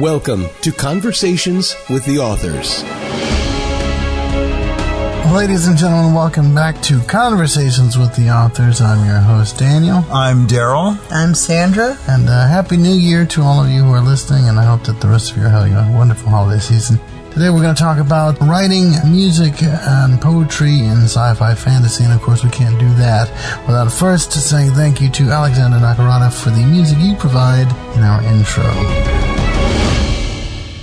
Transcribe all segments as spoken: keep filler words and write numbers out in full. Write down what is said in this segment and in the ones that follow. Welcome to Conversations with the Authors. Ladies and gentlemen, welcome back to Conversations with the Authors. I'm your host, Daniel. I'm Daryl. I'm Sandra. And uh, Happy New Year to all of you who are listening, and I hope that the rest of you are having a wonderful holiday season. Today we're going to talk about writing music and poetry in sci-fi fantasy, and of course we can't do that without first saying thank you to Alexander Nakarada for the music you provide in our intro.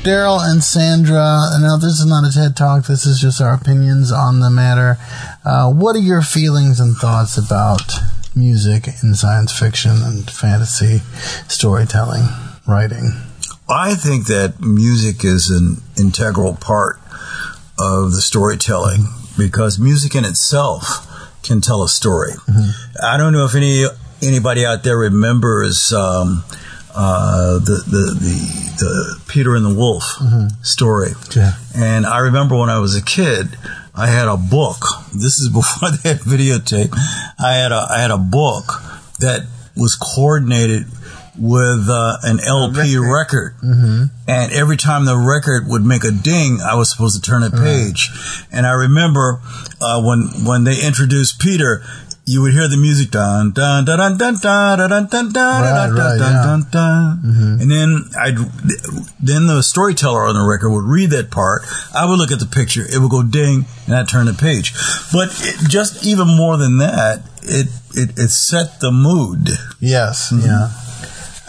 Daryl and Sandra, now this is not a TED Talk, this is just our opinions on the matter. Uh, what are your feelings and thoughts about music in science fiction and fantasy storytelling, writing? I think that music is an integral part of the storytelling because music in itself can tell a story. Mm-hmm. I don't know if any anybody out there remembers um, uh, the, the the the Peter and the Wolf mm-hmm. story. Yeah. And I remember when I was a kid, I had a book. This is before they had videotape. I had a I had a book that was coordinated with uh, an L P record, record. Mm-hmm. And every time the record would make a ding, I was supposed to turn a page. Right. And I remember uh, when when they introduced Peter, you would hear the music dun dun dun dun dun dun dun dun dun dun dun dun dun, and then I then the storyteller on the record would read that part. I would look at the picture, it would go ding, and I'd turn the page. But it, just even more than that, it it it set the mood. Yes. Mm-hmm. Yeah.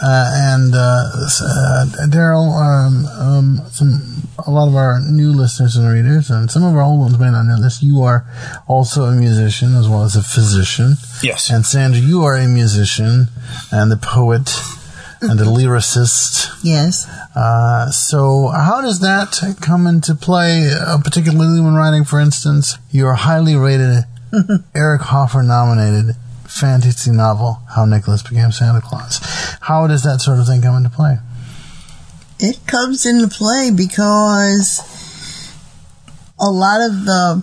Uh, and uh, uh, Daryl, um, um, some a lot of our new listeners and readers, and some of our old ones may not know this. You are also a musician as well as a physician. Yes. And Sandra, you are a musician and a poet and a lyricist. Yes. Uh, so how does that come into play, uh, particularly when writing? For instance, your highly rated Eric Hoffer nominated fantasy novel, How Nicholas Became Santa Claus. How does that sort of thing come into play? It comes into play because a lot of the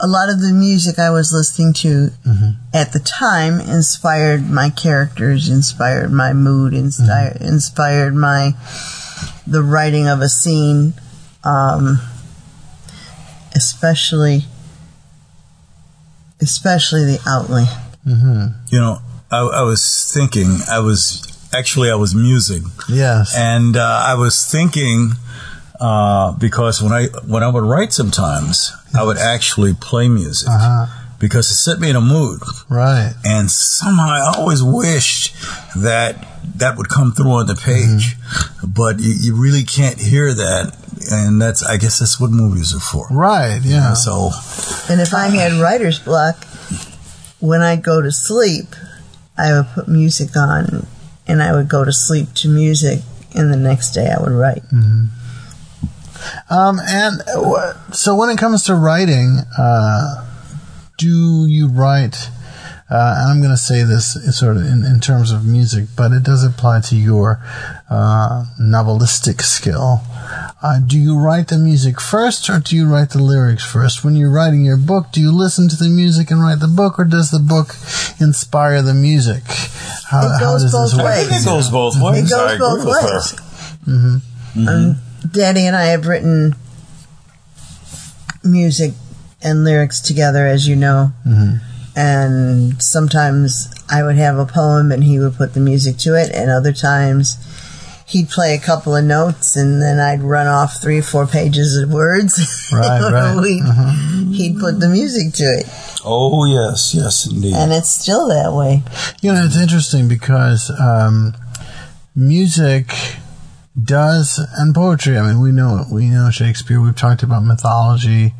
a lot of the music I was listening to mm-hmm. at the time inspired my characters, inspired my mood, inspired mm-hmm. inspired my the writing of a scene, um, especially. Especially the outlay. Mm-hmm. You know, I, I was thinking, I was, actually I was musing. Yes. And uh, I was thinking, uh, because when I when I would write sometimes, yes. I would actually play music. Uh-huh. Because it set me in a mood. Right. And somehow I always wished that that would come through on the page. Mm-hmm. But you, you really can't hear that. And that's, I guess that's what movies are for. Right, yeah. And so, and if I had writer's block, when I'd go to sleep, I would put music on and I would go to sleep to music, and the next day I would write. Mm-hmm. Um, and w- so when it comes to writing, uh, do you write, uh, and I'm going to say this sort of in, in terms of music, but it does apply to your uh, novelistic skill. Uh, do you write the music first, or do you write the lyrics first? When you're writing your book, do you listen to the music and write the book, or does the book inspire the music? How, it goes how does both this work? I think it goes both ways. It goes I both ways. Mm-hmm. Mm-hmm. Um, Daddy and I have written music and lyrics together, as you know. Mm-hmm. And sometimes I would have a poem and he would put the music to it, and other times he'd play a couple of notes and then I'd run off three or four pages of words. Right, right. We'd, mm-hmm. he'd put the music to it. Oh, yes, yes, indeed. And it's still that way. You know, it's interesting because um, music does, and poetry, I mean, we know it. We know Shakespeare. We've talked about mythology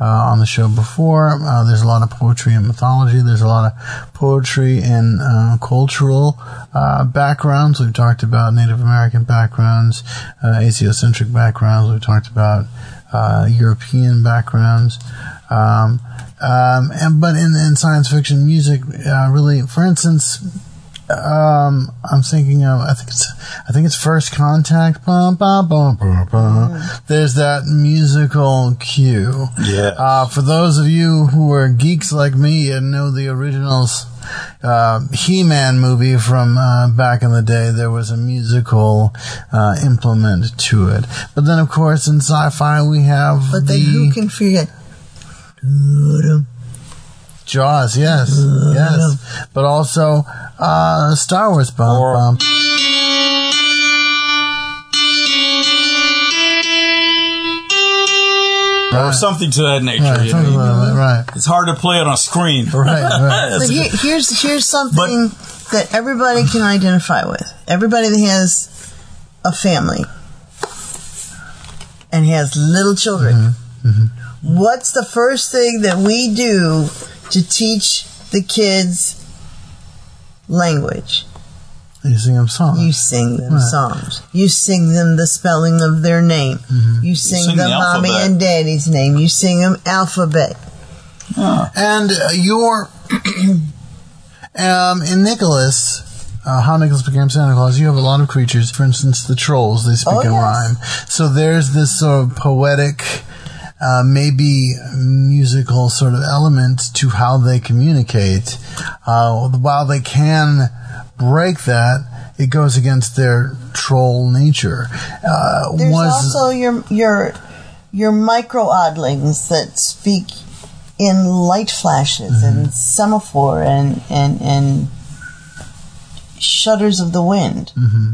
uh, on the show before. Uh, there's a lot of poetry in mythology. There's a lot of poetry in uh, cultural uh, backgrounds. We've talked about Native American backgrounds, uh, Asiacentric backgrounds. We've talked about uh, European backgrounds. Um, um, and but in, in science fiction music, uh, really, for instance, Um, I'm thinking of, I think it's, I think it's First Contact. Bah, bah, bah, bah, bah. There's that musical cue. Yeah. Uh, for those of you who are geeks like me and know the originals, uh, He-Man movie from uh, back in the day, there was a musical uh, implement to it. But then, of course, in sci-fi we have But then the who can forget? Jaws, yes, yes. But also uh, Star Wars. Bum, or- bum. Right. Or something to that nature. Right, you know, you it, right. It's hard to play it on a screen. Right, right. So here, here's, here's something but, that everybody can identify with. Everybody that has a family and has little children. Mm-hmm, mm-hmm. What's the first thing that we do to teach the kids language? You sing them songs. You sing them right. songs. You sing them the spelling of their name. Mm-hmm. You, sing you sing them the mommy and daddy's name. You sing them alphabet. Yeah. And uh, your um, in Nicholas, uh, How Nicholas Became Santa Claus, you have a lot of creatures. For instance, the trolls, they speak oh, in yes. rhyme. So there's this sort of poetic, uh, maybe musical sort of element to how they communicate. Uh, while they can break that, it goes against their troll nature. Uh, There's was, also your your your micro-oddlings that speak in light flashes mm-hmm. and semaphore and, and, and shudders of the wind. Mm-hmm.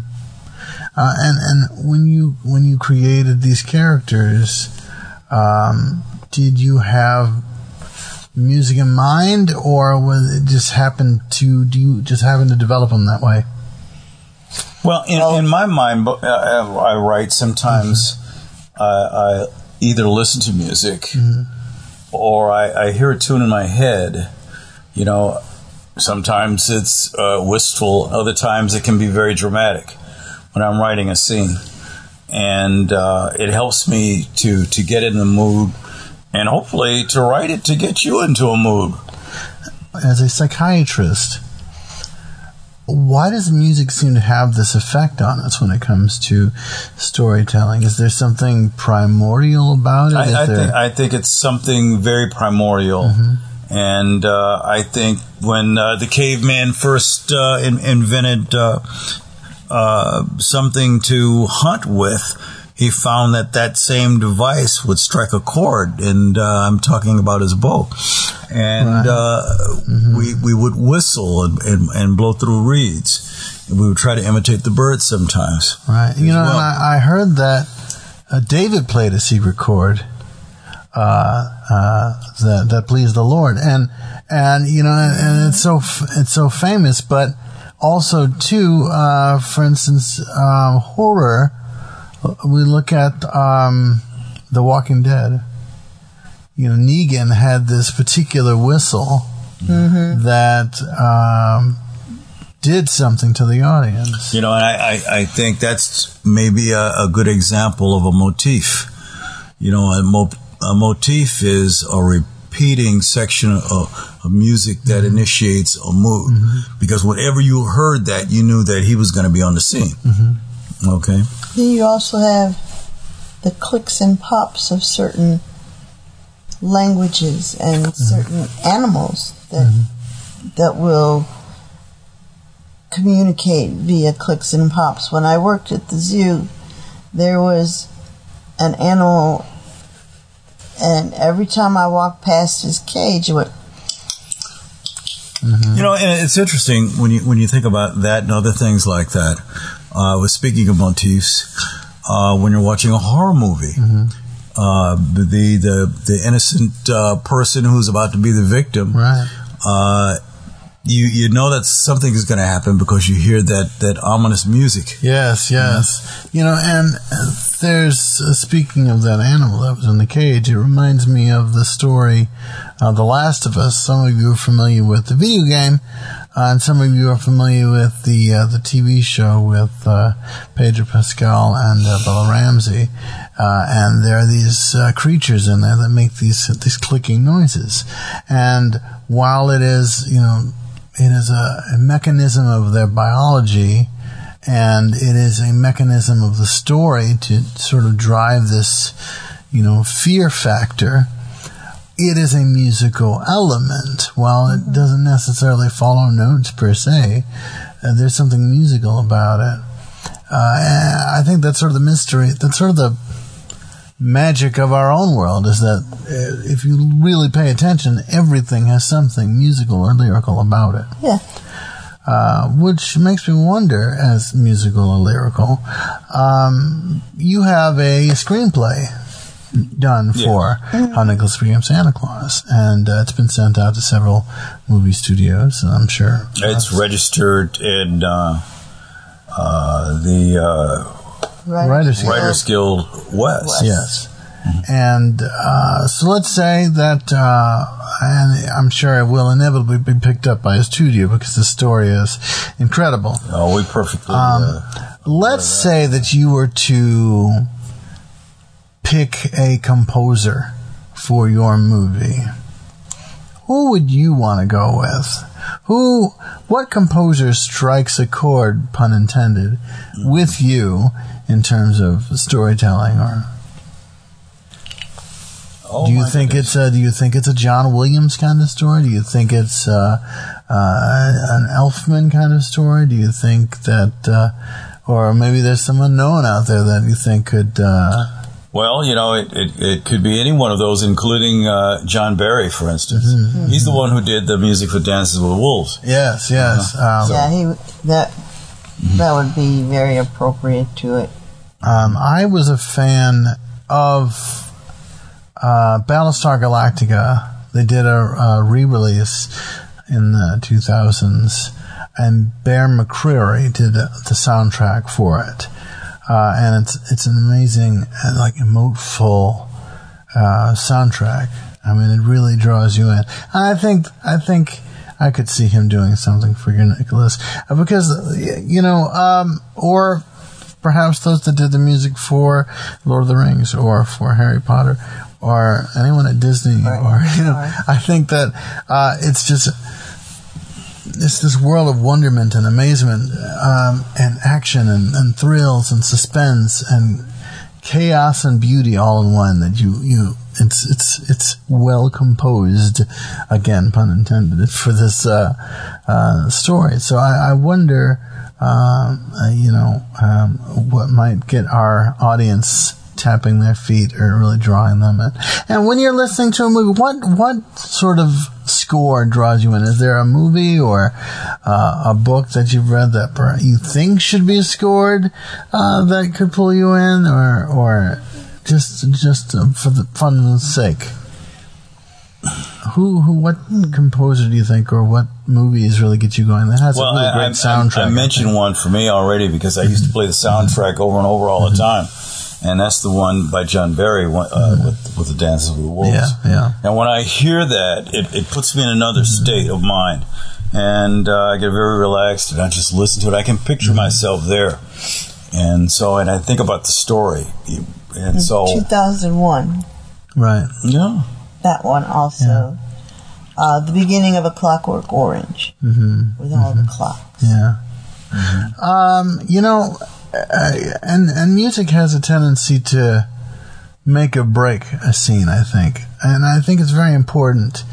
Uh, and and when you when you created these characters, um, did you have music in mind, or was it just happened to do you just happen to develop them that way? Well, in, well, in my mind, I write sometimes. Mm-hmm. I, I either listen to music mm-hmm. or I, I hear a tune in my head. You know, sometimes it's uh, wistful. Other times it can be very dramatic when I'm writing a scene, and uh, it helps me to to get in the mood. And hopefully to write it to get you into a mood. As a psychiatrist, why does music seem to have this effect on us when it comes to storytelling? Is there something primordial about it? I, I, think, I think it's something very primordial. Mm-hmm. And uh, I think when uh, the caveman first uh, in, invented uh, uh, something to hunt with, he found that that same device would strike a chord, and uh, I'm talking about his bow. And right. uh, mm-hmm. we we would whistle and, and, and blow through reeds. And we would try to imitate the birds sometimes. Right. You know, well. and I, I heard that uh, David played a secret chord uh, uh, that that pleased the Lord, and and you know, and it's so it's so famous. But also, too, uh, for instance, uh, horror. We look at um, The Walking Dead. You know, Negan had this particular whistle mm-hmm. that um, did something to the audience. You know, and I, I, I think that's maybe a, a good example of a motif. You know, a, mo- a motif is a repeating section of, of music that mm-hmm. initiates a mood. Mm-hmm. Because whenever you heard that, you knew that he was going to be on the scene. Mm-hmm. Okay. Then you also have the clicks and pops of certain languages and mm-hmm. certain animals that mm-hmm. that will communicate via clicks and pops. When I worked at the zoo, there was an animal, and every time I walked past his cage, it went. Mm-hmm. You know, and it's interesting when you when you think about that and other things like that. Uh, well, speaking of motifs, uh, when you're watching a horror movie, mm-hmm. uh, the, the the innocent uh, person who's about to be the victim, right. uh, you you know that something is going to happen because you hear that, that ominous music. Yes, yes. Mm-hmm. You know, and there's, uh, speaking of that animal that was in the cage, it reminds me of the story uh, The Last of Us. Some of you are familiar with the video game. Uh, and some of you are familiar with the uh, the T V show with uh, Pedro Pascal and uh, Bella Ramsey, uh, and there are these uh, creatures in there that make these these clicking noises. And while it is, you know, it is a, a mechanism of their biology, and it is a mechanism of the story to sort of drive this, you know, fear factor. it is a musical element. While it doesn't necessarily follow notes per se, uh, there's something musical about it. Uh, I think that's sort of the mystery. That's sort of the magic of our own world, is that if you really pay attention, everything has something musical or lyrical about it. Yeah. Uh, which makes me wonder, as musical or lyrical, um, you have a screenplay done for yeah. How Nicholas Became Santa Claus, and uh, it's been sent out to several movie studios, and I'm sure it's registered in uh, uh, the uh, Writer's, Writers, Writers Guild West. West. Yes. Mm-hmm. And uh, so let's say that, uh, and I'm sure it will inevitably be picked up by a studio because the story is incredible. Oh, we perfectly. Um, uh, let's that. say that you were to pick a composer for your movie. Who would you want to go with? Who? What composer strikes a chord, pun intended, with you in terms of storytelling or? Oh, do you think goodness. it's a? Do you think it's a John Williams kind of story? Do you think it's uh, uh, an Elfman kind of story? Do you think that, uh, or maybe there's some unknown out there that you think could? Uh, well, you know, it, it, it could be any one of those, including uh, John Barry, for instance. Mm-hmm, mm-hmm. He's the one who did the music for Dances with Wolves. Yes, yes. You know? um, yeah, he, that mm-hmm. that would be very appropriate to it. Um, I was a fan of. Uh, Battlestar Galactica, they did a, a re-release in the two thousands, and Bear McCreary did a, the soundtrack for it. Uh, and it's it's an amazing, uh, like, emotional uh, soundtrack. I mean, it really draws you in. And I think I think I could see him doing something for you, Nicholas, because, you know, um, or perhaps those that did the music for Lord of the Rings or for Harry Potter. Or anyone at Disney, right. or you know, right. I think that uh, it's just it's this world of wonderment and amazement, um, and action and, and thrills and suspense and chaos and beauty all in one. That you you it's it's it's well composed, again, pun intended, for this uh, uh, story. So I, I wonder, um, uh, you know, um, what might get our audience tapping their feet or really drawing them in. And when you're listening to a movie, what what sort of score draws you in? Is there a movie or uh, a book that you've read that you think should be scored uh, that could pull you in, or or just just uh, for the fun's sake? Who who? What composer do you think, or what movies really get you going? That has well, a really I, great I, soundtrack. I, I mentioned I one for me already because I used to play the soundtrack over and over all mm-hmm. the time. And that's the one by John Barry uh, with, with the Dances with the Wolves. Yeah, yeah. And when I hear that, it, it puts me in another mm-hmm. state of mind. And uh, I get very relaxed, and I just listen to it. I can picture mm-hmm. myself there. And so, and I think about the story. And so... two thousand one. Right. Yeah. That one also. Yeah. Uh, the beginning of A Clockwork Orange. Mm-hmm. With all mm-hmm. the clocks. Yeah. Mm-hmm. Um, you know... Uh, and and music has a tendency to make or break a scene, I think. And I think it's very important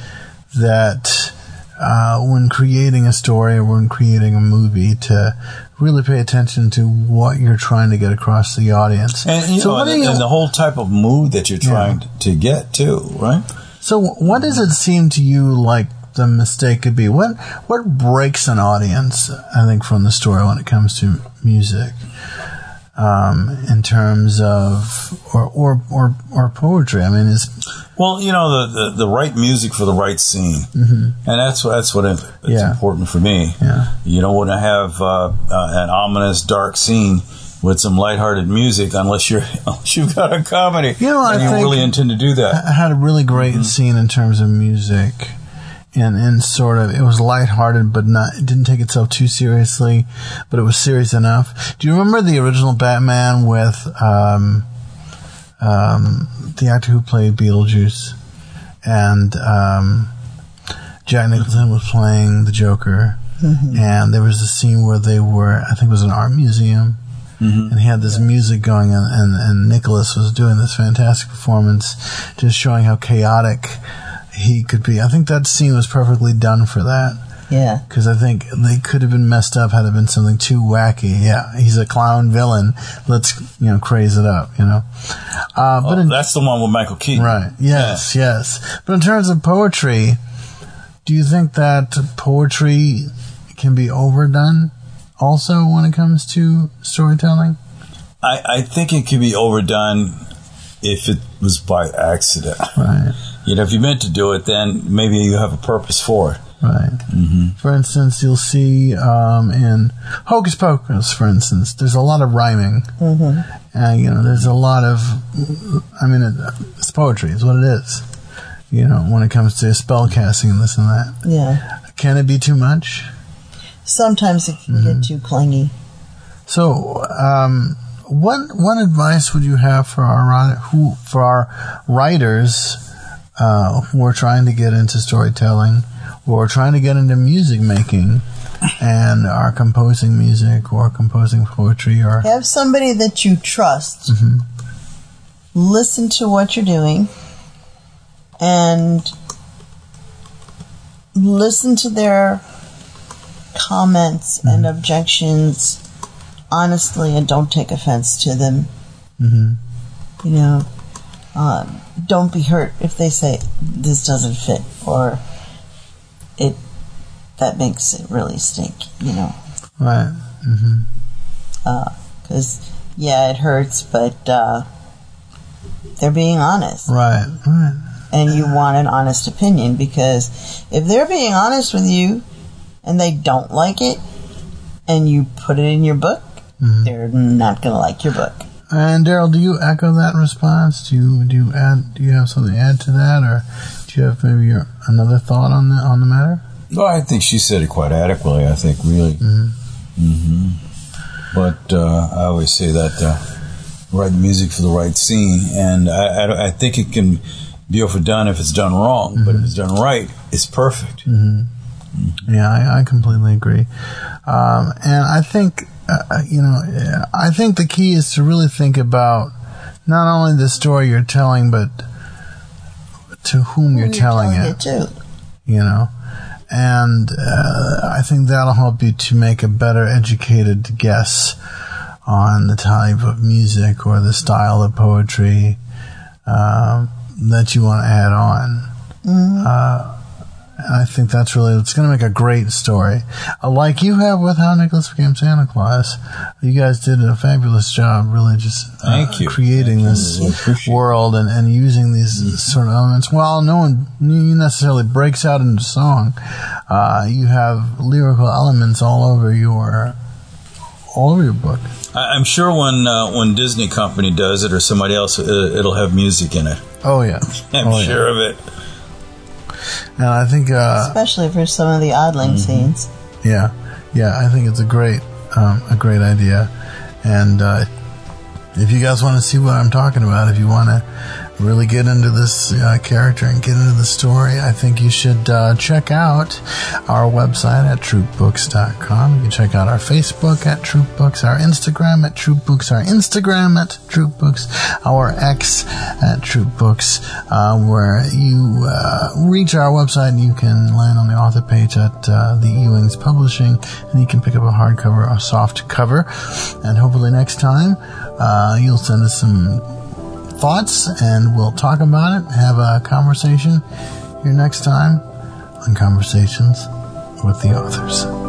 that uh, when creating a story or when creating a movie to really pay attention to what you're trying to get across to the audience. And, you so know, what and, you, and the whole type of mood that you're trying yeah. to get to, right? So what does it seem to you like the mistake could be? What what breaks an audience, I think, from the story when it comes to music, um, in terms of or or or, or poetry? I mean, is well, you know, the, the, the right music for the right scene, mm-hmm. and that's what that's what it, it's yeah. important for me. Yeah. You don't want to have uh, uh, an ominous, dark scene with some lighthearted music, unless you're unless you've got a comedy, you know, and I you really intend to do that. I had a really great mm-hmm. scene in terms of music. And, and sort of, it was lighthearted, but not, it didn't take itself too seriously, but it was serious enough. Do you remember the original Batman with, um, um, the actor who played Beetlejuice? And, um, Jack Nicholson was playing the Joker. Mm-hmm. And there was a scene where they were, I think it was an art museum. Mm-hmm. And he had this music going, and, and, and Nicolas was doing this fantastic performance, just showing how chaotic he could be. I think that scene was perfectly done for that. Yeah. Because I think they could have been messed up had it been something too wacky. Yeah, he's a clown villain. Let's, you know, craze it up, you know. Uh, but oh, in, that's the one with Michael Keaton. Right. Yes, yeah. yes. But in terms of poetry, do you think that poetry can be overdone also when it comes to storytelling? I, I think it can be overdone if it was by accident. Right. You know, if you meant to do it, then maybe you have a purpose for it. Right. Mm-hmm. For instance, you'll see um, in Hocus Pocus, for instance, there's a lot of rhyming. Mm-hmm. And, you know, there's a lot of, I mean, it, it's poetry is what it is, you know, when it comes to spell casting and this and that. Yeah. Can it be too much? Sometimes it can mm-hmm. get too clingy. So, um, what what advice would you have for our who for our writers uh, who are trying to get into storytelling, who are trying to get into music making, and are composing music or composing poetry? Or have somebody that you trust. Mm-hmm. Listen to what you're doing, and listen to their comments mm-hmm. and objections honestly, and don't take offense to them. Mm-hmm. You know, um, don't be hurt if they say this doesn't fit or it that makes it really stink. You know, right? Because mm-hmm. uh, yeah, it hurts, but uh, they're being honest, right? Right. And you want an honest opinion, because if they're being honest with you and they don't like it, and you put it in your book, mm-hmm. they're not going to like your book. And Daryl, do you echo that response? Do you do you add? Do you have something to add to that, or do you have maybe your, another thought on the on the matter? No, I think she said it quite adequately. I think really. Mm-hmm. Mm-hmm. But uh, I always say that uh, write music for the right scene, and I, I, I think it can be overdone if it's done wrong. Mm-hmm. But if it's done right, it's perfect. Mm-hmm. Yeah, I, I completely agree. Um, and I think, uh, you know, I think the key is to really think about not only the story you're telling, but to whom you're, you're telling, telling it. To. You know, and uh, I think that'll help you to make a better educated guess on the type of music or the style of poetry uh, that you want to add on. Mm-hmm. Uh, I think that's really, it's going to make a great story. Uh, like you have with How Nicholas Became Santa Claus. You guys did a fabulous job really just uh, Thank you. creating Thank this you. world and, and using these mm-hmm. sort of elements. While no one necessarily breaks out into song, uh, you have lyrical elements all over your all over your book. I'm sure when uh, when Disney Company does it or somebody else, uh, it'll have music in it. Oh, yeah. I'm oh, sure yeah. of it. And I think, uh, especially for some of the oddling mm-hmm. scenes. Yeah, yeah, I think it's a great, um, a great idea. And uh, if you guys want to see what I'm talking about, if you want to really get into this uh, character and get into the story, I think you should uh, check out our website at troop books dot com. You can check out our Facebook at troop books, our Instagram at troop books, our Instagram at troop books, our X at troop books, uh, where you uh, reach our website and you can land on the author page at uh, the Ewing's Publishing, and you can pick up a hardcover or soft cover. And hopefully next time uh, you'll send us some thoughts, and we'll talk about it, have a conversation here next time on Conversations with the Authors.